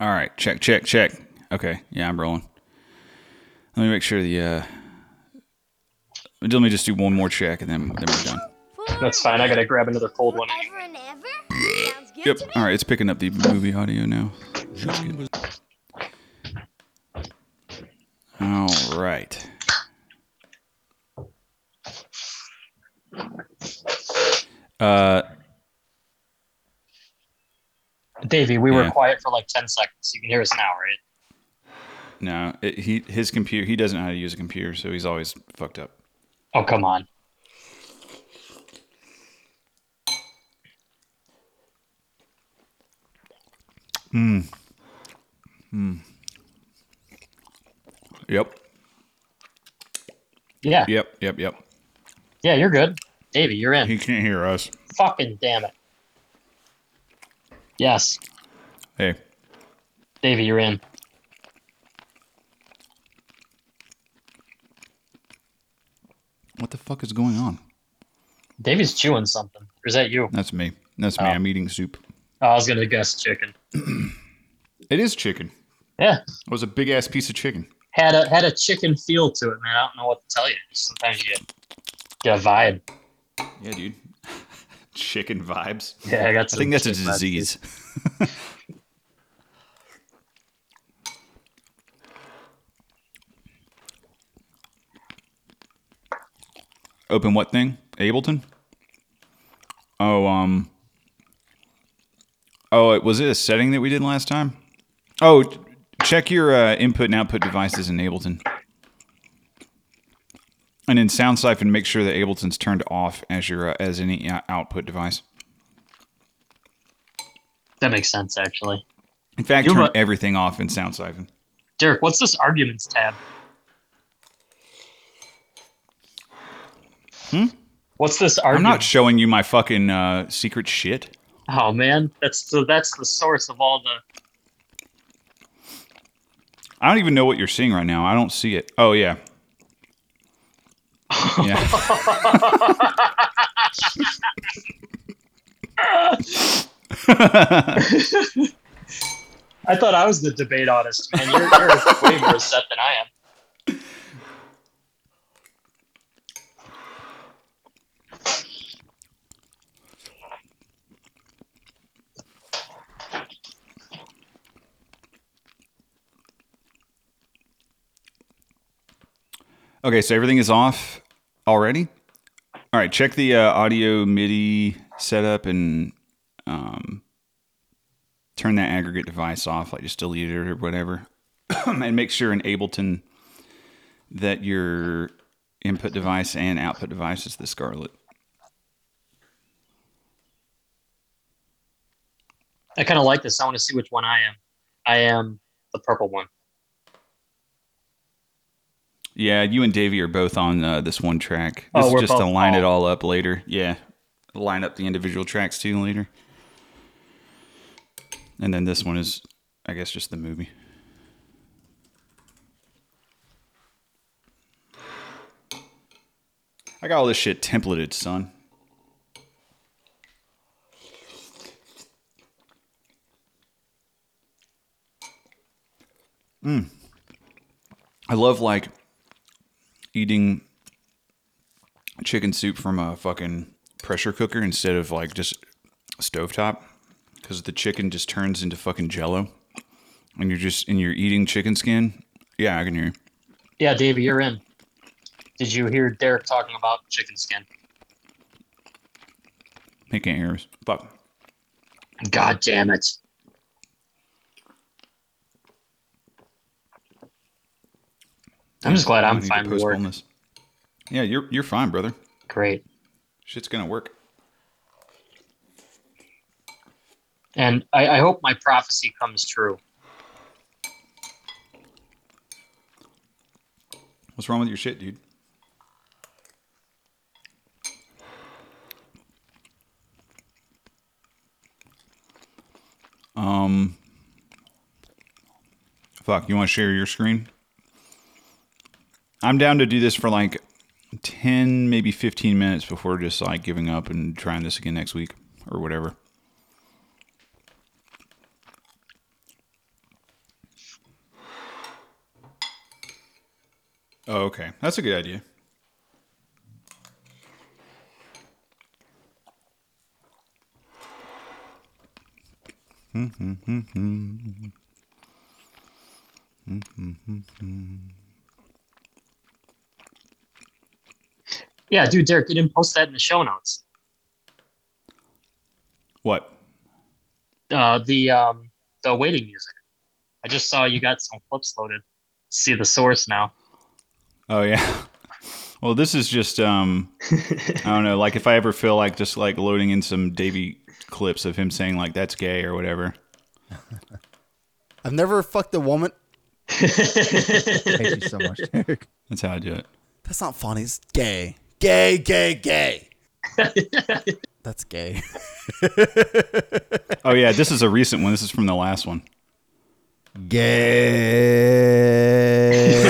All right, check. Okay, yeah, I'm rolling. Let me make sure the... Let me just do one more check, and then we're done. That's fine. I gotta grab another cold one. Yep. All right, it's picking up the movie audio now. All right. Davey, we were quiet for like 10 seconds. You can hear us now, right? No, his computer. He doesn't know how to use a computer, so he's always fucked up. Oh, come on. Yep. Yeah. Yep. Yeah, you're good. Davey, you're in. He can't hear us. Fucking damn it. Yes. Hey. Davey, you're in. What the fuck is going on? Davey's chewing something. Or is that you? That's me. That's me. I'm eating soup. Oh, I was going to guess chicken. It is chicken. Yeah. It was a big-ass piece of chicken. Had a chicken feel to it, man. I don't know what to tell you. Sometimes you get a vibe. Yeah, dude. Chicken vibes. Yeah, I think that's a disease. Open what thing? Ableton? Oh, was it a setting that we did last time? Oh, check your input and output devices in Ableton. And in Sound Siphon, make sure that Ableton's turned off as your as any output device. That makes sense, actually. In fact, turn everything off in Sound Siphon. Derek, what's this arguments tab? What's this argument? I'm not showing you my fucking secret shit. Oh man, that's the source of all the. I don't even know what you're seeing right now. I don't see it. Oh yeah. Yeah. I thought I was the debate artist, man. You're way more set than I am. Okay, so everything is off already? All right, check the audio MIDI setup and turn that aggregate device off, like just delete it or whatever. And make sure in Ableton that your input device and output device is the Scarlett. I kind of like this. I want to see which one I am. I am the purple one. Yeah, you and Davey are both on this one track. This is just to line it all up later. Yeah, line up the individual tracks too later. And then this one is, I guess, just the movie. I got all this shit templated, son. I love, like... eating chicken soup from a fucking pressure cooker instead of like just stovetop, because the chicken just turns into fucking jello, and you're eating chicken skin. Yeah, I can hear you. Yeah, Davey, you're in. Did you hear Derek talking about chicken skin? He can't hear us. Fuck. God damn it. I'm just glad I'm fine with work. Yeah, you're fine, brother. Great. Shit's gonna work. And I hope my prophecy comes true. What's wrong with your shit, dude? Fuck, you want to share your screen? I'm down to do this for like 10, maybe 15 minutes before just like giving up and trying this again next week or whatever. Oh, okay. That's a good idea. Yeah, dude, Derek, you didn't post that in the show notes. What? The waiting music. I just saw you got some clips loaded. See the source now. Oh yeah. Well, this is just I don't know. Like if I ever feel like just like loading in some Davey clips of him saying like that's gay or whatever. I've never fucked a woman. Thank you so much, Derek. That's how I do it. That's not funny. It's gay. Gay, gay, gay. That's gay. Oh yeah, this is a recent one. This is from the last one. Gay.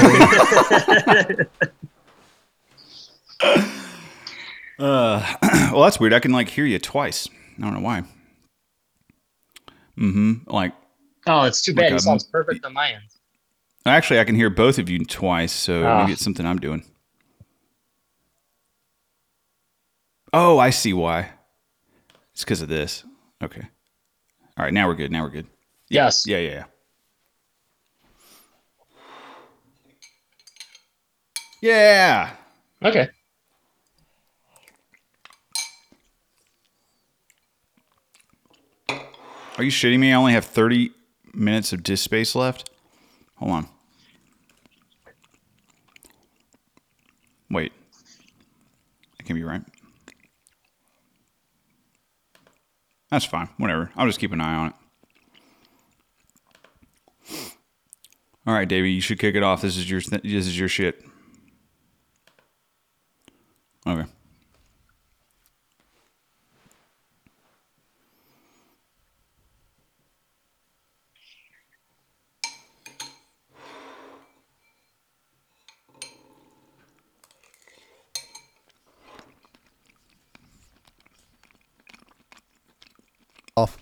Well, that's weird. I can like hear you twice. I don't know why. Mm-hmm. Like. Oh, it's too bad. It sounds perfect on my end. Actually, I can hear both of you twice, so maybe it's something I'm doing. Oh, I see why. It's because of this. Okay. All right, now we're good. Now we're good. Yeah. Yes. Yeah, yeah, yeah. Yeah. Okay. Are you shitting me? I only have 30 minutes of disk space left. Hold on. Wait. That can't be right. That's fine. Whatever. I'll just keep an eye on it. All right, Davey, you should kick it off. This is your shit. Okay. Off.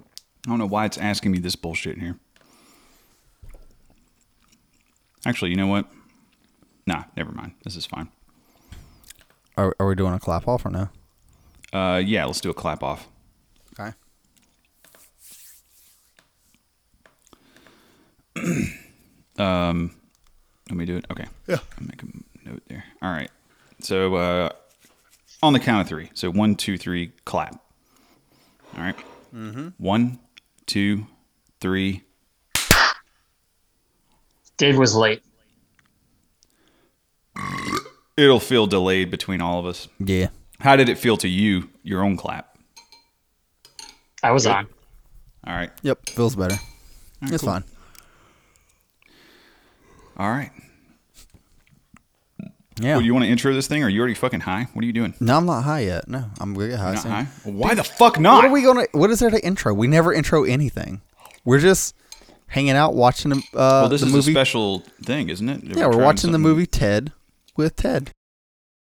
I don't know why it's asking me this bullshit here. Actually, you know what? Nah, never mind. This is fine. Are we doing a clap off or no? Yeah, let's do a clap off. Okay. Let me do it. Okay. Yeah. I'll make a note there. All right. So on the count of three. So 1, 2, 3, clap. All right. Mm-hmm. 1, 2, 3. Dave was late. It'll feel delayed between all of us. Yeah. How did it feel to you, your own clap? I was on. All right. Yep. Feels better. Right, it's cool. Fine. All right. Yeah. Well, you want to intro this thing? Or are you already fucking high? What are you doing? No, I'm not high yet. No, I'm going to get high. You're not soon. High? Well, why the fuck not? What is there to intro? We never intro anything. We're just hanging out watching the movie. Well, this is a special thing, isn't it? Yeah, we're watching the movie Ted with Ted.